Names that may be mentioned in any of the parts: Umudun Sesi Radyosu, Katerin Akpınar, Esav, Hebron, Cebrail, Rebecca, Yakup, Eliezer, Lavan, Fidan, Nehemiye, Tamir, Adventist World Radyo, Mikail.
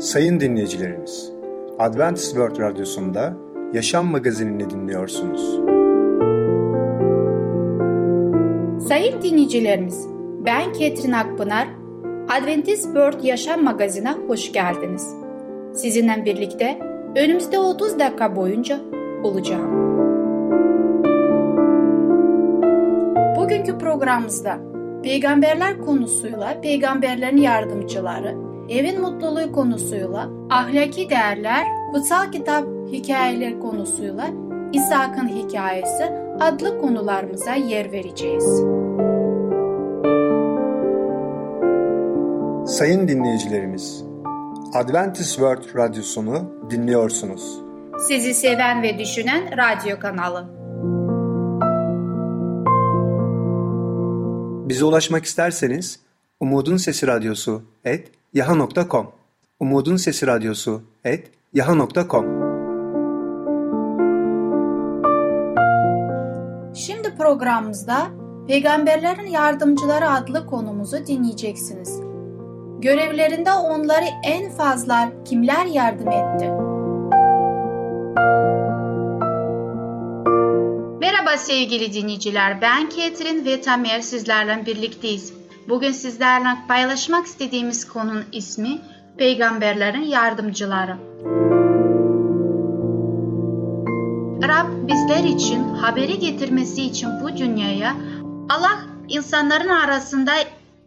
Sayın dinleyicilerimiz, Adventist World Radyosu'nda Yaşam Magazinini dinliyorsunuz. Sayın dinleyicilerimiz, ben Katerin Akpınar, Adventist World Yaşam Magazinine hoş geldiniz. Sizinle birlikte önümüzde 30 dakika boyunca olacağım. Bugünkü programımızda peygamberler konusuyla peygamberlerin yardımcıları, evin mutluluğu konusuyla, ahlaki değerler, kutsal kitap hikayeleri konusuyla, İshak'ın hikayesi adlı konularımıza yer vereceğiz. Sayın dinleyicilerimiz, Adventist World Radyosunu dinliyorsunuz. Sizi seven ve düşünen radyo kanalı. Bize ulaşmak isterseniz Umudun Sesi Radyosu @yaha.com Umudun Sesi Radyosu @yaha.com. Şimdi programımızda Peygamberlerin Yardımcıları adlı konumuzu dinleyeceksiniz. Görevlerinde onları en fazla kimler yardım etti? Merhaba sevgili dinleyiciler, ben Katerin ve Tamir sizlerle birlikteyiz. Bugün sizlerle paylaşmak istediğimiz konunun ismi Peygamberlerin Yardımcıları. Rab bizler için haberi getirmesi için bu dünyaya Allah insanların arasında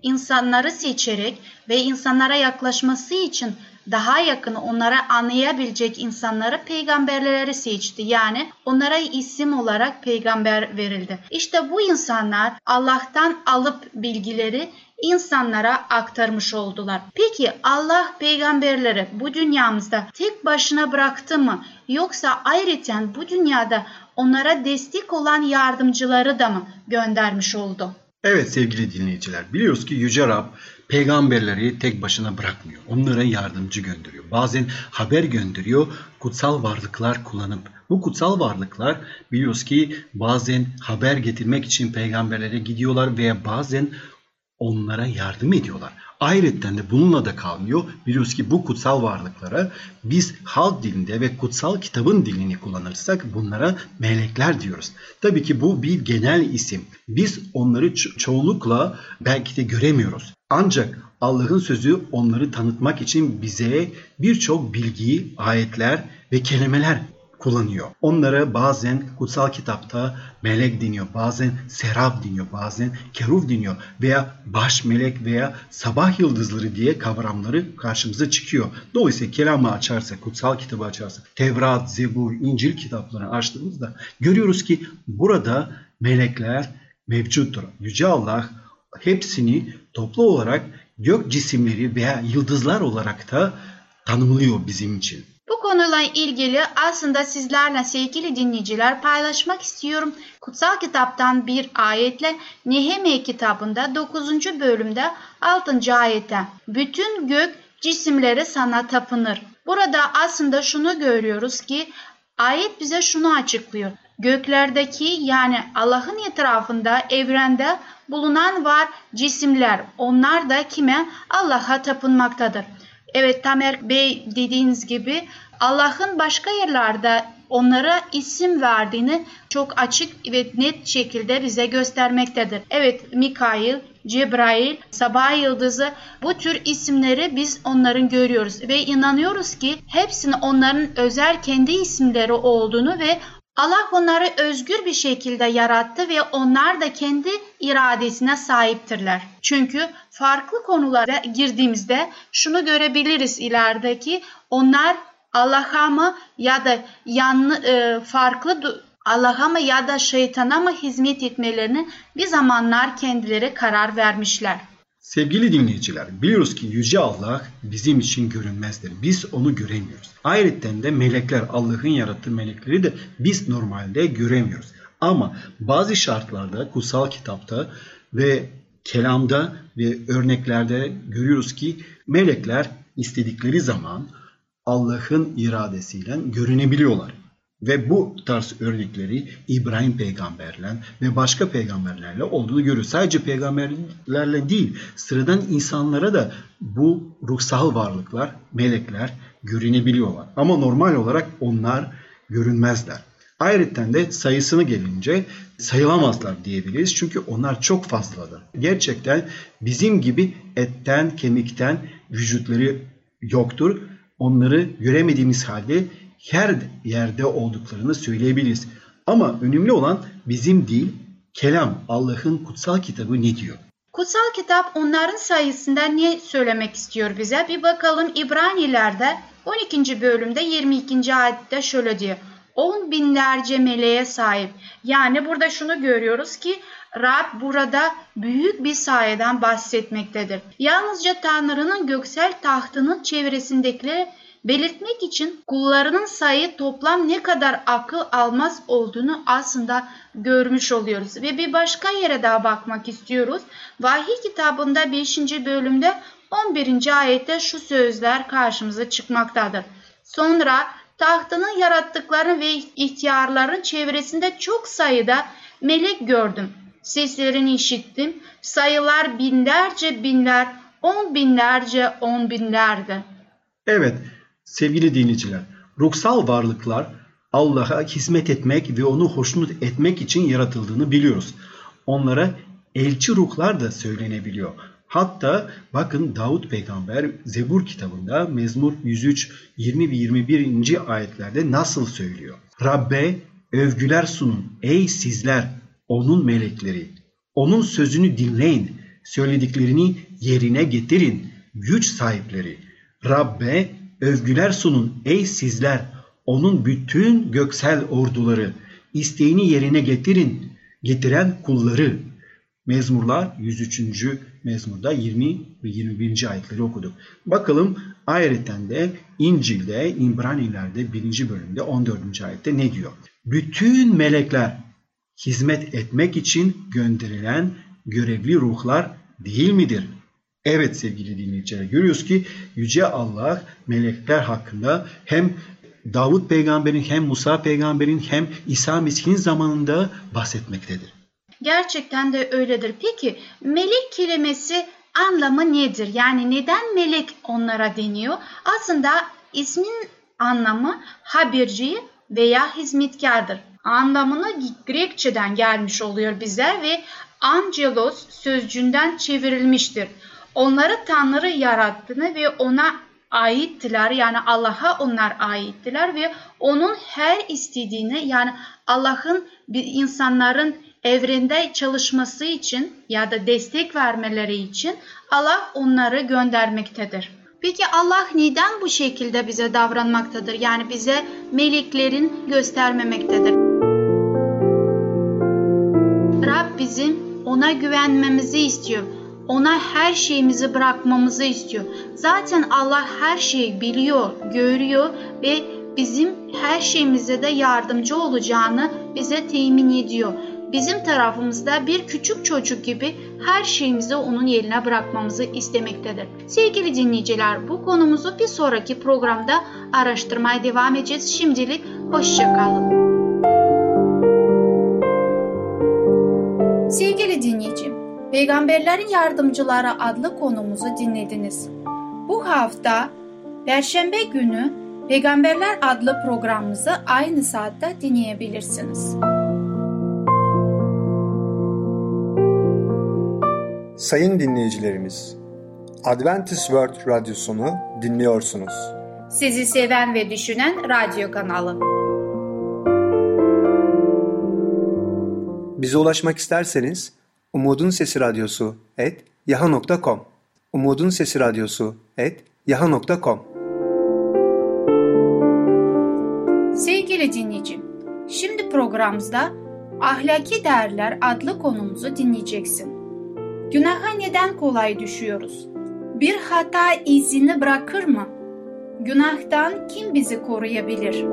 insanları seçerek ve insanlara yaklaşması için daha yakın onlara anlayabilecek insanları peygamberleri seçti. Yani onlara isim olarak peygamber verildi. İşte bu insanlar Allah'tan alıp bilgileri insanlara aktarmış oldular. Peki Allah peygamberleri bu dünyamızda tek başına bıraktı mı? Yoksa ayrıca bu dünyada onlara destek olan yardımcıları da mı göndermiş oldu? Evet sevgili dinleyiciler, biliyoruz ki Yüce Rab peygamberleri tek başına bırakmıyor. Onlara yardımcı gönderiyor. Bazen haber gönderiyor, kutsal varlıklar kullanıp. Bu kutsal varlıklar biliyoruz ki bazen haber getirmek için peygamberlere gidiyorlar veya bazen onlara yardım ediyorlar. Ayrıca de bununla da kalmıyor. Biliyoruz ki bu kutsal varlıklara biz halk dilinde ve kutsal kitabın dilini kullanırsak bunlara melekler diyoruz. Tabii ki bu bir genel isim. Biz onları çoğunlukla belki de göremiyoruz. Ancak Allah'ın sözü onları tanıtmak için bize birçok bilgiyi, ayetler ve kelimeler kullanıyor. Onlara bazen kutsal kitapta melek deniyor, bazen seraf deniyor, bazen keruf deniyor veya baş melek veya sabah yıldızları diye kavramları karşımıza çıkıyor. Dolayısıyla kelamı açarsak, kutsal kitabı açarsak, Tevrat, Zebur, İncil kitaplarını açtığımızda görüyoruz ki burada melekler mevcuttur. Yüce Allah hepsini toplu olarak gök cisimleri veya yıldızlar olarak da tanımlıyor bizim için. Bu konuyla ilgili aslında sizlerle sevgili dinleyiciler paylaşmak istiyorum. Kutsal kitaptan bir ayetle Nehemiye kitabında 9. bölümde 6. ayette bütün gök cisimleri sana tapınır. Burada aslında şunu görüyoruz ki ayet bize şunu açıklıyor. Göklerdeki yani Allah'ın etrafında evrende bulunan var cisimler. Onlar da kime? Allah'a tapınmaktadır. Evet Tamer Bey dediğiniz gibi Allah'ın başka yerlerde onlara isim verdiğini çok açık ve net şekilde bize göstermektedir. Evet Mikail, Cebrail, Sabah Yıldızı bu tür isimleri biz onların görüyoruz ve inanıyoruz ki hepsinin onların özel kendi isimleri olduğunu ve Allah onları özgür bir şekilde yarattı ve onlar da kendi iradesine sahiptirler. Çünkü farklı konulara girdiğimizde şunu görebiliriz ilerideki onlar Allah'a mı ya da farklı Allah'a mı ya da şeytana mı hizmet etmelerini bir zamanlar kendileri karar vermişler. Sevgili dinleyiciler, biliyoruz ki Yüce Allah bizim için görünmezdir. Biz onu göremiyoruz. Ayrıca de melekler, Allah'ın yarattığı melekleri de biz normalde göremiyoruz. Ama bazı şartlarda, kutsal kitapta ve kelamda ve örneklerde görüyoruz ki melekler istedikleri zaman Allah'ın iradesiyle görünebiliyorlar. Ve bu tarz örnekleri İbrahim peygamberle ve başka peygamberlerle olduğunu görüyoruz. Sadece peygamberlerle değil, sıradan insanlara da bu ruhsal varlıklar, melekler görünebiliyorlar. Ama normal olarak onlar görünmezler. Ayrıca de sayısını gelince sayılamazlar diyebiliriz. Çünkü onlar çok fazladır. Gerçekten bizim gibi etten, kemikten vücutları yoktur. Onları göremediğimiz halde her yerde olduklarını söyleyebiliriz. Ama önemli olan bizim değil, kelam, Allah'ın kutsal kitabı ne diyor? Kutsal kitap onların sayısında ne söylemek istiyor bize? Bir bakalım İbraniler'de 12. bölümde 22. ayette şöyle diyor. 10 binlerce meleğe sahip. Yani burada şunu görüyoruz ki Rab burada büyük bir sayeden bahsetmektedir. Yalnızca Tanrı'nın göksel tahtının çevresindekileri belirtmek için kullarının sayı toplam ne kadar akıl almaz olduğunu aslında görmüş oluyoruz. Ve bir başka yere daha bakmak istiyoruz. Vahiy kitabında 5. bölümde 11. ayette şu sözler karşımıza çıkmaktadır. Sonra tahtının yarattıkları ve ihtiyarların çevresinde çok sayıda melek gördüm. Seslerini işittim. Sayılar binlerce binler, on binlerce on binlerdi. Evet sevgili dinleyiciler, ruhsal varlıklar Allah'a hizmet etmek ve onu hoşnut etmek için yaratıldığını biliyoruz. Onlara elçi ruhlar da söylenebiliyor. Hatta bakın Davut peygamber Zebur kitabında Mezmur 103, 20 ve 21. ayetlerde nasıl söylüyor? Rabbe övgüler sunun ey sizler onun melekleri, onun sözünü dinleyin, söylediklerini yerine getirin güç sahipleri. Rabbe övgüler sunun ey sizler onun bütün göksel orduları, isteğini yerine getirin, getiren kulları. Mezmurlar 103. Mezmur'da 20 ve 21. ayetleri okuduk. Bakalım ayrıca de İncil'de, İbraniler'de 1. bölümde 14. ayette ne diyor? Bütün melekler hizmet etmek için gönderilen görevli ruhlar değil midir? Evet sevgili dinleyiciler, görüyoruz ki Yüce Allah melekler hakkında hem Davut peygamberin hem Musa peygamberin hem İsa Mesih'in zamanında bahsetmektedir. Gerçekten de öyledir. Peki melek kelimesi anlamı nedir? Yani neden melek onlara deniyor? Aslında ismin anlamı haberci veya hizmetkardır. Anlamına Grekçeden gelmiş oluyor bize ve angelos sözcüğünden çevrilmiştir. Onları Tanrı yarattığını ve ona aittiler, yani Allah'a onlar aittiler ve onun her istediğini, yani Allah'ın insanların evrende çalışması için ya da destek vermeleri için Allah onları göndermektedir. Peki Allah neden bu şekilde bize davranmaktadır? Yani bize meleklerin göstermemektedir. Rab bizim ona güvenmemizi istiyor. Ona her şeyimizi bırakmamızı istiyor. Zaten Allah her şeyi biliyor, görüyor ve bizim her şeyimize de yardımcı olacağını bize temin ediyor. Bizim tarafımızda bir küçük çocuk gibi her şeyimizi onun eline bırakmamızı istemektedir. Sevgili dinleyiciler, bu konumuzu bir sonraki programda araştırmaya devam edeceğiz. Şimdilik hoşça kalın. Sevgili dinleyicim, Peygamberlerin Yardımcıları adlı konumuzu dinlediniz. Bu hafta Perşembe günü Peygamberler adlı programımızı aynı saatte dinleyebilirsiniz. Sayın dinleyicilerimiz, Adventist World Radyosunu dinliyorsunuz. Sizi seven ve düşünen radyo kanalı. Bize ulaşmak isterseniz umudunsesiradyosu@yahoo.com umudunsesiradyosu@yahoo.com. Sevgili dinleyicim, şimdi programımızda Ahlaki Değerler adlı konumuzu dinleyeceksin. Günaha neden kolay düşüyoruz? Bir hata izini bırakır mı? Günahtan kim bizi koruyabilir?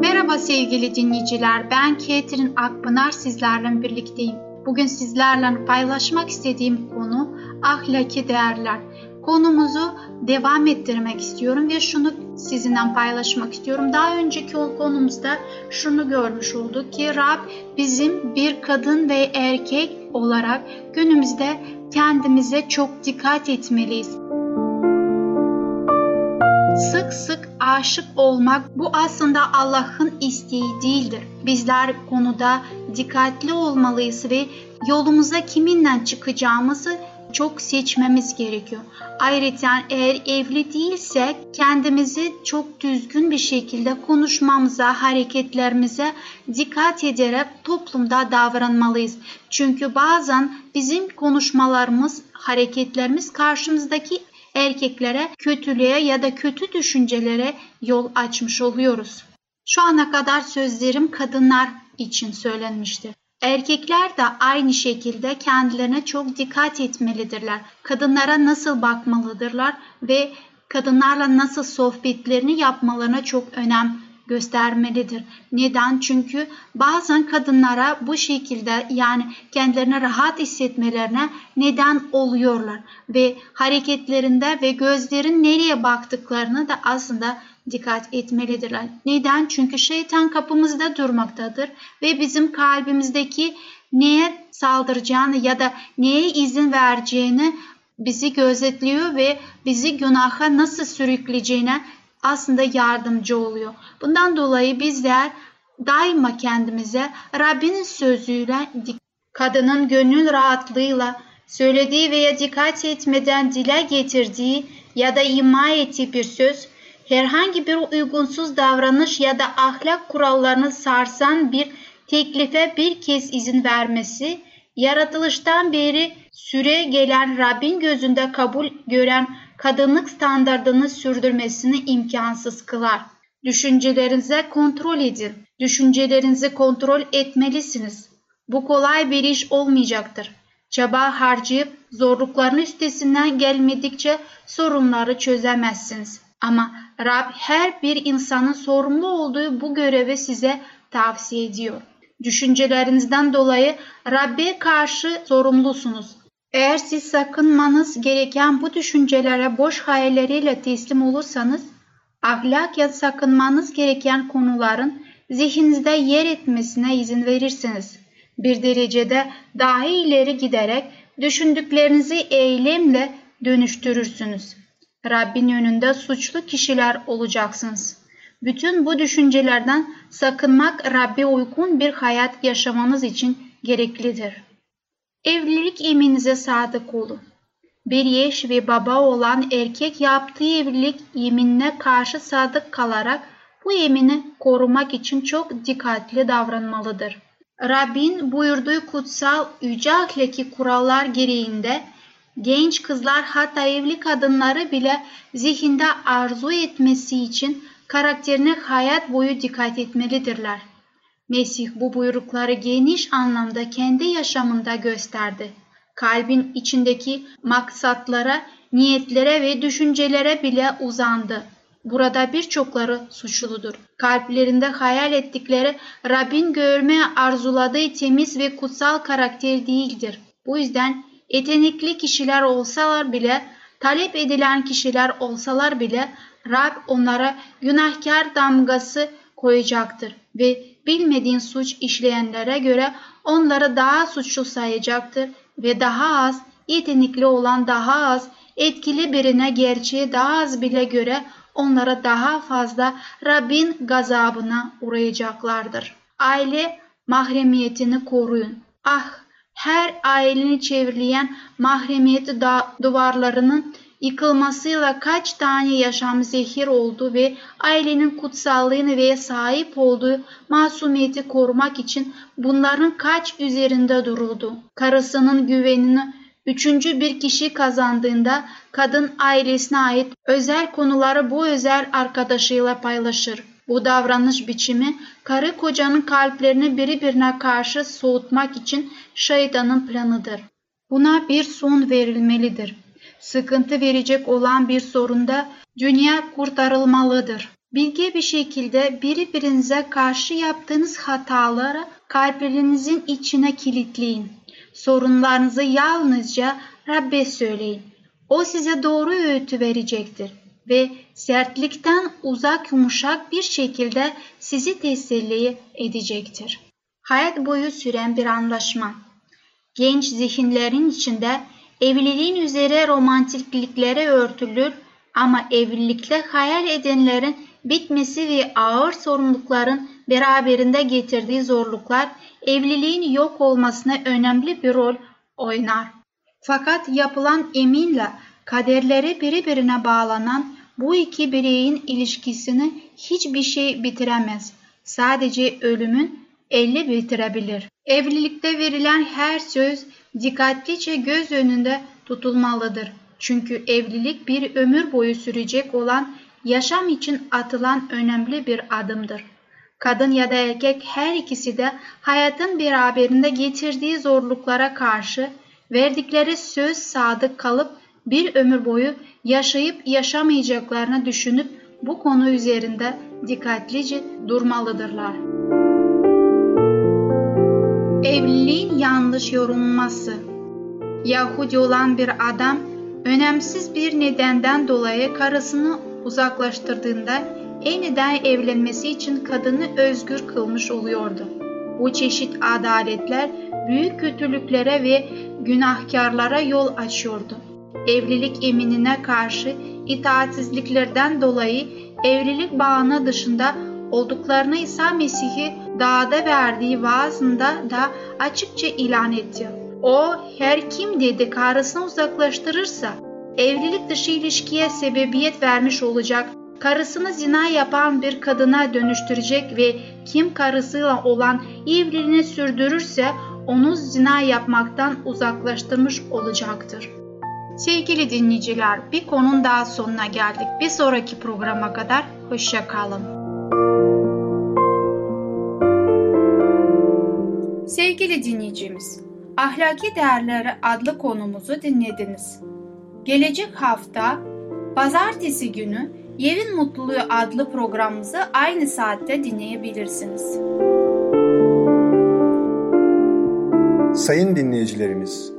Merhaba sevgili dinleyiciler, ben Katerin Akpınar sizlerle birlikteyim. Bugün sizlerle paylaşmak istediğim konu ahlaki değerler. konumuzu devam ettirmek istiyorum ve şunu sizinle paylaşmak istiyorum. Daha önceki konumuzda şunu görmüş olduk ki Rab bizim bir kadın ve erkek olarak günümüzde kendimize çok dikkat etmeliyiz. Sık sık aşık olmak bu aslında Allah'ın isteği değildir. Bizler konuda dikkatli olmalıyız ve yolumuza kiminle çıkacağımızı çok seçmemiz gerekiyor. Ayrıca eğer evli değilsek kendimizi çok düzgün bir şekilde konuşmamıza, hareketlerimize dikkat ederek toplumda davranmalıyız. Çünkü bazen bizim konuşmalarımız, hareketlerimiz karşımızdaki erkeklere kötülüğe ya da kötü düşüncelere yol açmış oluyoruz. Şu ana kadar sözlerim kadınlar için söylenmiştir. Erkekler de aynı şekilde kendilerine çok dikkat etmelidirler. Kadınlara nasıl bakmalıdırlar ve kadınlarla nasıl sohbetlerini yapmalarına çok önem göstermelidir. Neden? Çünkü bazen kadınlara bu şekilde yani kendilerini rahat hissetmelerine neden oluyorlar ve hareketlerinde ve gözlerin nereye baktıklarını da aslında dikkat etmelidirler. Neden? Çünkü şeytan kapımızda durmaktadır ve bizim kalbimizdeki neye saldıracağını ya da neye izin vereceğini bizi gözetliyor ve bizi günaha nasıl sürükleyeceğine aslında yardımcı oluyor. Bundan dolayı bizler daima kendimize Rabbinin sözüyle, kadının gönül rahatlığıyla söylediği veya dikkat etmeden dile getirdiği ya da ima ettiği bir söz, herhangi bir uygunsuz davranış ya da ahlak kurallarını sarsan bir teklife bir kez izin vermesi, yaratılıştan beri süre gelen Rabbin gözünde kabul gören kadınlık standardını sürdürmesini imkansız kılar. Düşüncelerinize kontrol edin. Düşüncelerinizi kontrol etmelisiniz. Bu kolay bir iş olmayacaktır. Çaba harcayıp zorlukların üstesinden gelmedikçe sorunları çözemezsiniz. Ama Rab her bir insanın sorumlu olduğu bu görevi size tavsiye ediyor. Düşüncelerinizden dolayı Rab'be karşı sorumlusunuz. Eğer siz sakınmanız gereken bu düşüncelere boş hayalleriyle teslim olursanız, ahlaken sakınmanız gereken konuların zihninizde yer etmesine izin verirsiniz. Bir derecede daha ileri giderek düşündüklerinizi eylemle dönüştürürsünüz. Rabbin önünde suçlu kişiler olacaksınız. Bütün bu düşüncelerden sakınmak Rabbe uygun bir hayat yaşamanız için gereklidir. Evlilik yeminize sadık olun. Bir eş ve baba olan erkek yaptığı evlilik yeminine karşı sadık kalarak bu yemini korumak için çok dikkatli davranmalıdır. Rabbin buyurduğu kutsal yüce ahlaki kurallar gereğinde genç kızlar hatta evli kadınları bile zihinde arzu etmesi için karakterine hayat boyu dikkat etmelidirler. Mesih bu buyrukları geniş anlamda kendi yaşamında gösterdi. Kalbin içindeki maksatlara, niyetlere ve düşüncelere bile uzandı. Burada birçokları suçludur. Kalplerinde hayal ettikleri Rabbin görmeye arzuladığı temiz ve kutsal karakter değildir. Bu yüzden yetenekli kişiler olsalar bile, talep edilen kişiler olsalar bile Rab onlara günahkar damgası koyacaktır ve bilmediğin suç işleyenlere göre onları daha suçlu sayacaktır ve daha az yetenekli olan daha az etkili birine gerçeği daha az bile göre onlara daha fazla Rabbin gazabına uğrayacaklardır. Aile mahremiyetini koruyun. Ah, her aileni çevreleyen mahremiyet duvarlarının yıkılmasıyla kaç tane yaşam zehir oldu ve ailenin kutsallığını ve sahip olduğu masumiyeti korumak için bunların kaç üzerinde duruldu. Karısının güvenini üçüncü bir kişi kazandığında kadın ailesine ait özel konuları bu özel arkadaşıyla paylaşır. Bu davranış biçimi karı kocanın kalplerini birbirine karşı soğutmak için şeytanın planıdır. Buna bir son verilmelidir. Sıkıntı verecek olan bir sorunda dünya kurtarılmalıdır. Bilge bir şekilde birbirinize karşı yaptığınız hataları kalplerinizin içine kilitleyin. Sorunlarınızı yalnızca Rab'be söyleyin. O size doğru öğütü verecektir ve sertlikten uzak yumuşak bir şekilde sizi teselli edecektir. Hayat boyu süren bir anlaşma. Genç zihinlerin içinde evliliğin üzere romantikliklere örtülür ama evlilikte hayal edenlerin bitmesi ve ağır sorumlulukların beraberinde getirdiği zorluklar evliliğin yok olmasına önemli bir rol oynar. Fakat yapılan eminle kaderleri birbirine bağlanan bu iki bireyin ilişkisini hiçbir şey bitiremez. Sadece ölümün eli bitirebilir. Evlilikte verilen her söz dikkatlice göz önünde tutulmalıdır. Çünkü evlilik bir ömür boyu sürecek olan yaşam için atılan önemli bir adımdır. Kadın ya da erkek her ikisi de hayatın beraberinde getirdiği zorluklara karşı verdikleri söz sadık kalıp bir ömür boyu yaşayıp yaşamayacaklarını düşünüp bu konu üzerinde dikkatlice durmalıdırlar. Evliliğin yanlış yorumlanması. Yahudi olan bir adam önemsiz bir nedenden dolayı karısını uzaklaştırdığında yeniden evlenmesi için kadını özgür kılmış oluyordu. Bu çeşit adaletler büyük kötülüklere ve günahkarlara yol açıyordu. Evlilik yeminine karşı itaatsizliklerden dolayı evlilik bağına dışında olduklarını İsa Mesih'i dağda verdiği vaazında da açıkça ilan etti. O, her kim dedi karısını uzaklaştırırsa evlilik dışı ilişkiye sebebiyet vermiş olacak, karısını zina yapan bir kadına dönüştürecek ve kim karısıyla olan evliliğini sürdürürse onu zina yapmaktan uzaklaştırmış olacaktır. Sevgili dinleyiciler, bir konunun daha sonuna geldik. Bir sonraki programa kadar hoşça kalın. Sevgili dinleyicimiz, Ahlaki Değerleri adlı konumuzu dinlediniz. Gelecek hafta pazartesi günü Evin Mutluluğu adlı programımızı aynı saatte dinleyebilirsiniz. Sayın dinleyicilerimiz,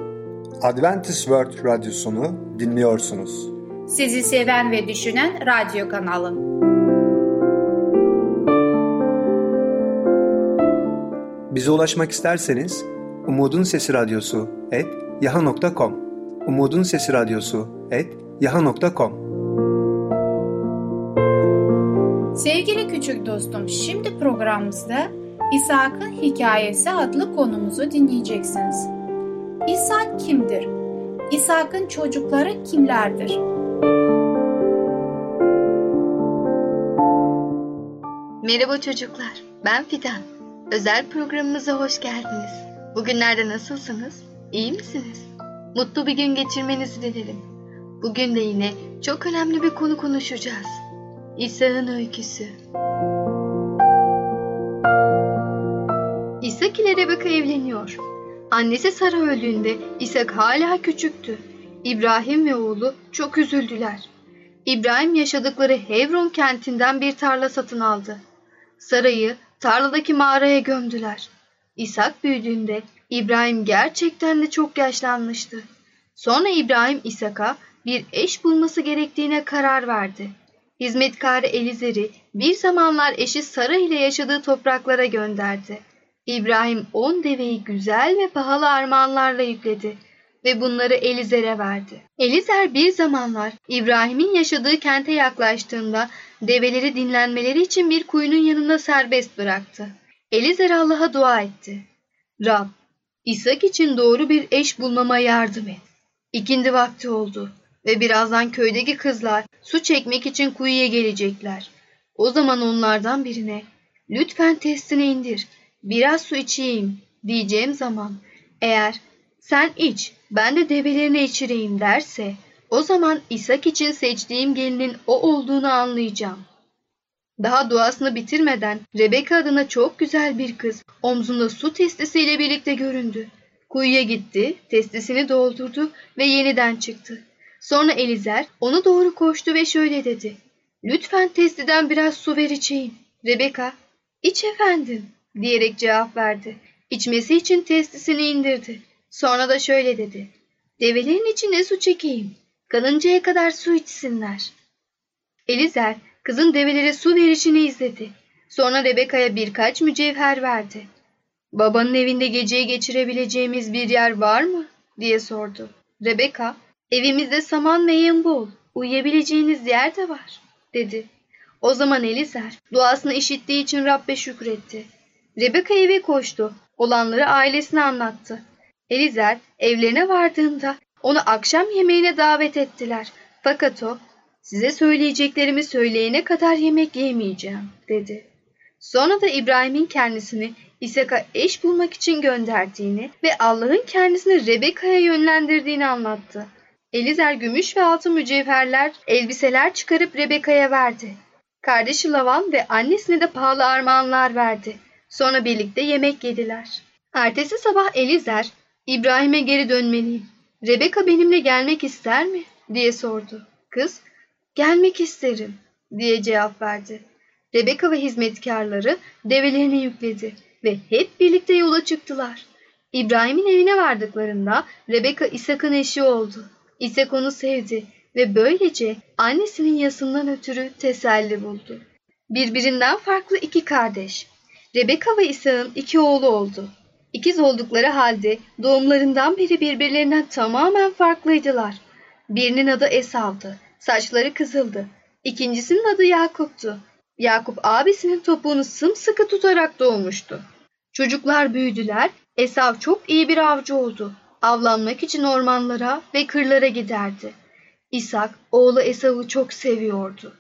Adventist World Radyosunu dinliyorsunuz. Sizi seven ve düşünen radyo kanalı. Bize ulaşmak isterseniz umudunsesiradyosu@yahoo.com umudunsesiradyosu@yahoo.com. Sevgili küçük dostum, şimdi programımızda İshak'ın Hikayesi adlı konumuzu dinleyeceksiniz. İshak kimdir? İshak'ın çocukları kimlerdir? Merhaba çocuklar, ben Fidan. Özel programımıza hoş geldiniz. Bugünlerde nasılsınız? İyi misiniz? Mutlu bir gün geçirmenizi dilerim. Bugün de yine çok önemli bir konu konuşacağız. İsa'nın öyküsü. İshak ile Rebecca evleniyor. Annesi Sara öldüğünde İshak hala küçüktü. İbrahim ve oğlu çok üzüldüler. İbrahim yaşadıkları Hebron kentinden bir tarla satın aldı. Sara'yı tarladaki mağaraya gömdüler. İshak büyüdüğünde İbrahim gerçekten de çok yaşlanmıştı. Sonra İbrahim İshak'a bir eş bulması gerektiğine karar verdi. Hizmetkarı Eliezer'i bir zamanlar eşi Sara ile yaşadığı topraklara gönderdi. İbrahim 10 deveyi güzel ve pahalı armağanlarla yükledi ve bunları Eliezer'e verdi. Eliezer bir zamanlar İbrahim'in yaşadığı kente yaklaştığında develeri dinlenmeleri için bir kuyunun yanında serbest bıraktı. Eliezer Allah'a dua etti. Rab, İshak için doğru bir eş bulmama yardım et. İkindi vakti oldu ve birazdan köydeki kızlar su çekmek için kuyuya gelecekler. O zaman onlardan birine, lütfen testine indir, biraz su içeyim diyeceğim zaman, eğer sen iç, ben de develerine içireyim derse, o zaman İshak için seçtiğim gelinin o olduğunu anlayacağım. Daha duasını bitirmeden Rebecca adına çok güzel bir kız omzunda su testisiyle birlikte göründü. Kuyuya gitti, testisini doldurdu ve yeniden çıktı. Sonra Eliezer ona doğru koştu ve şöyle dedi. Lütfen testiden biraz su ver içeyim. Rebecca, iç efendim diyerek cevap verdi. İçmesi için testisini indirdi. Sonra da şöyle dedi. Develerin içine su çekeyim. kalıncaya kadar su içsinler. Eliezer kızın develere su verişini izledi. Sonra Rebecca'ya birkaç mücevher verdi. "Babanın evinde geceyi geçirebileceğimiz bir yer var mı?" diye sordu. Rebecca, "Evimizde saman ve yem bol, uyuyabileceğiniz yer de var," dedi. O zaman Eliezer duasını işittiği için Rab'be şükretti. Rebecca eve koştu. Olanları ailesine anlattı. Eliezer evlerine vardığında onu akşam yemeğine davet ettiler. Fakat o, "Size söyleyeceklerimi söyleyene kadar yemek yemeyeceğim," dedi. Sonra da İbrahim'in kendisini İshak'a eş bulmak için gönderdiğini ve Allah'ın kendisini Rebecca'ya yönlendirdiğini anlattı. Eliezer gümüş ve altın mücevherler, elbiseler çıkarıp Rebecca'ya verdi. Kardeşi Lavan ve annesine de pahalı armağanlar verdi. Sonra birlikte yemek yediler. Ertesi sabah Eliezer, "İbrahim'e geri dönmeliyim. Rebecca benimle gelmek ister mi?" diye sordu. Kız, "Gelmek isterim," diye cevap verdi. Rebecca ve hizmetkarları develerini yükledi ve hep birlikte yola çıktılar. İbrahim'in evine vardıklarında Rebecca İshak'ın eşi oldu. İshak onu sevdi ve böylece annesinin yasından ötürü teselli buldu. Birbirinden farklı iki kardeş, Rebecca ve İshak'ın iki oğlu oldu. İkiz oldukları halde doğumlarından beri birbirlerinden tamamen farklıydılar. Birinin adı Esav'dı. Saçları kızıldı. İkincisinin adı Yakup'tu. Yakup abisinin topuğunu sımsıkı tutarak doğmuştu. Çocuklar büyüdüler. Esav çok iyi bir avcı oldu. Avlanmak için ormanlara ve kırlara giderdi. İshak oğlu Esav'ı çok seviyordu.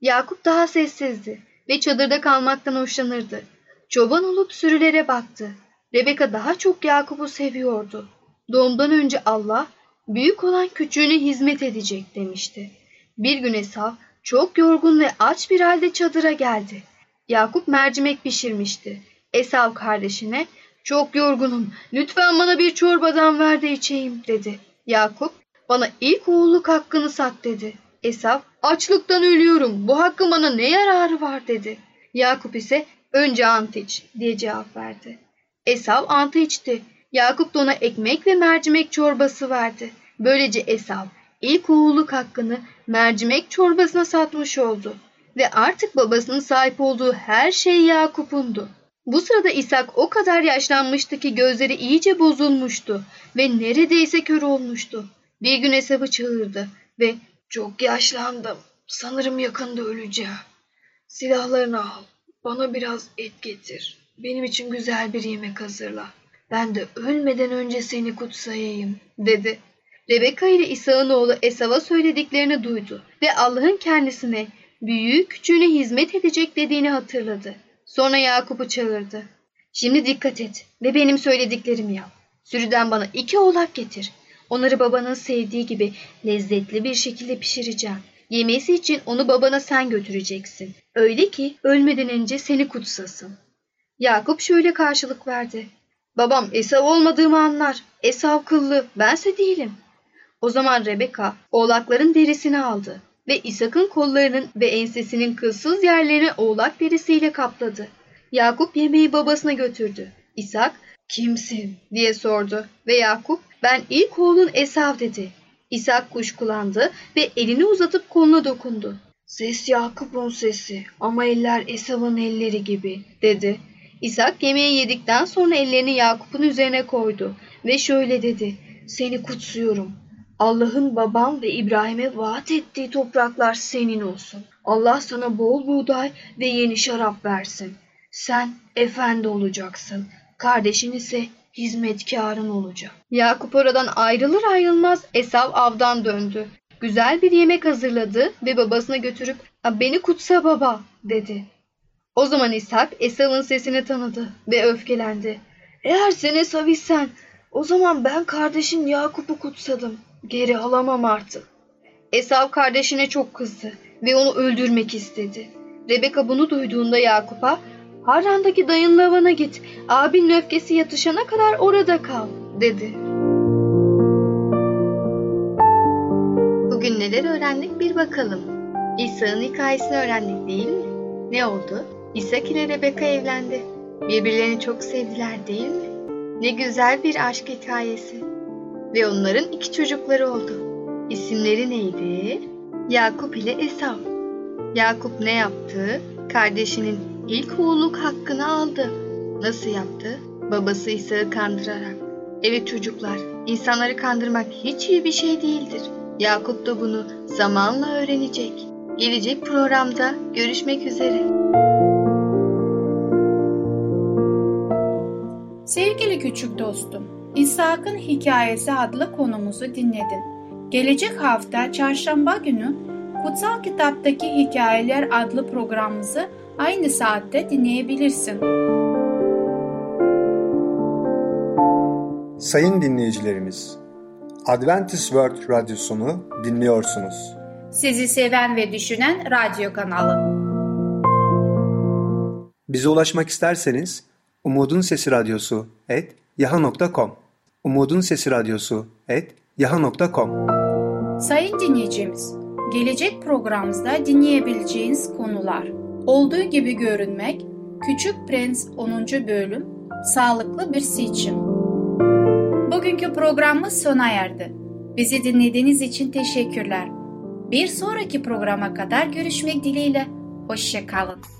Yakup daha sessizdi ve çadırda kalmaktan hoşlanırdı. Çoban olup sürülere baktı. Rebecca daha çok Yakup'u seviyordu. Doğumdan önce Allah, "Büyük olan küçüğüne hizmet edecek," demişti. Bir gün Esav çok yorgun ve aç bir halde çadıra geldi. Yakup mercimek pişirmişti. Esav kardeşine, "Çok yorgunum, lütfen bana bir çorbadan ver de içeyim," dedi. Yakup, "Bana ilk oğulluk hakkını sak," dedi. Esav, "Açlıktan ölüyorum, bu hakkın bana ne yararı var," dedi. Yakup ise, "Önce ant iç," diye cevap verdi. Esav antı içti. Yakup da ona ekmek ve mercimek çorbası verdi. Böylece Esav ilk oğulluk hakkını mercimek çorbasına satmış oldu ve artık babasının sahip olduğu her şey Yakup'undu. Bu sırada İshak o kadar yaşlanmıştı ki gözleri iyice bozulmuştu ve neredeyse kör olmuştu. Bir gün Esav'ı çağırdı ve "Çok yaşlandım. Sanırım yakında öleceğim. Silahlarını al. Bana biraz et getir. Benim için güzel bir yemek hazırla. Ben de ölmeden önce seni kutsayayım," dedi. Rebecca ile İshak'ın oğlu Esav'a söylediklerini duydu ve Allah'ın kendisine büyüğü küçüğüne hizmet edecek dediğini hatırladı. Sonra Yakup'u çağırdı. "Şimdi dikkat et ve benim söylediklerimi yap. Sürüden bana 2 oğlak getir. Onları babanın sevdiği gibi lezzetli bir şekilde pişireceğim. Yemesi için onu babana sen götüreceksin. Öyle ki ölmeden önce seni kutsasın." Yakup şöyle karşılık verdi. "Babam Esav olmadığımı anlar. Esav kıllı, bense değilim." O zaman Rebecca oğlakların derisini aldı ve İshak'ın kollarının ve ensesinin kılsız yerlerini oğlak derisiyle kapladı. Yakup yemeği babasına götürdü. İshak, "Kimsin?" diye sordu ve Yakup, "Ben ilk oğlun Esav," dedi. İshak kuşkulandı ve elini uzatıp koluna dokundu. "Ses Yakup'un sesi ama eller Esav'ın elleri gibi," dedi. İshak yemeği yedikten sonra ellerini Yakup'un üzerine koydu ve şöyle dedi, "Seni kutsuyorum. Allah'ın babam ve İbrahim'e vaat ettiği topraklar senin olsun. Allah sana bol buğday ve yeni şarap versin. Sen efendi olacaksın. Kardeşin ise hizmetkarın olacak." Yakup oradan ayrılır ayrılmaz Esav avdan döndü. Güzel bir yemek hazırladı ve babasına götürüp "Beni kutsa baba," dedi. O zaman İshak Esav'ın sesini tanıdı ve öfkelendi. "Eğer sen Esav isen o zaman ben kardeşim Yakup'u kutsadım. Geri alamam artık." Esav kardeşine çok kızdı ve onu öldürmek istedi. Rebecca bunu duyduğunda Yakup'a "Harran'daki dayın Lavan'a git, abinin öfkesi yatışana kadar orada kal," dedi. Bugün neler öğrendik bir bakalım. İshak'ın hikayesini öğrendik değil mi? Ne oldu? İshak ile Rebecca evlendi. Birbirlerini çok sevdiler değil mi? Ne güzel bir aşk hikayesi. Ve onların 2 çocukları oldu. İsimleri neydi? Yakup ile Esav. Yakup ne yaptı? Kardeşinin ilk oğulluk hakkını aldı. Nasıl yaptı? Babası İsa'yı kandırarak. Evet çocuklar, insanları kandırmak hiç iyi bir şey değildir. Yakup da bunu zamanla öğrenecek. Gelecek programda görüşmek üzere. Sevgili küçük dostum, İshak'ın hikayesi adlı konumuzu dinledin. Gelecek hafta çarşamba günü Kutsal Kitaptaki Hikayeler adlı programımızı aynı saatte dinleyebilirsin. Sayın dinleyicilerimiz, Adventist World Radyosunu dinliyorsunuz. Sizi seven ve düşünen radyo kanalı. Bize ulaşmak isterseniz umudunsesiradyosu@yahoo.com umudunsesiradyosu@yahoo.com. Sayın dinleyicimiz, gelecek programımızda dinleyebileceğiniz konular: Olduğu gibi görünmek, Küçük Prens 10. bölüm, Sağlıklı bir seçim. Bugünkü programımız sona erdi. Bizi dinlediğiniz için teşekkürler. Bir sonraki programa kadar görüşmek dileğiyle. Hoşça kalın.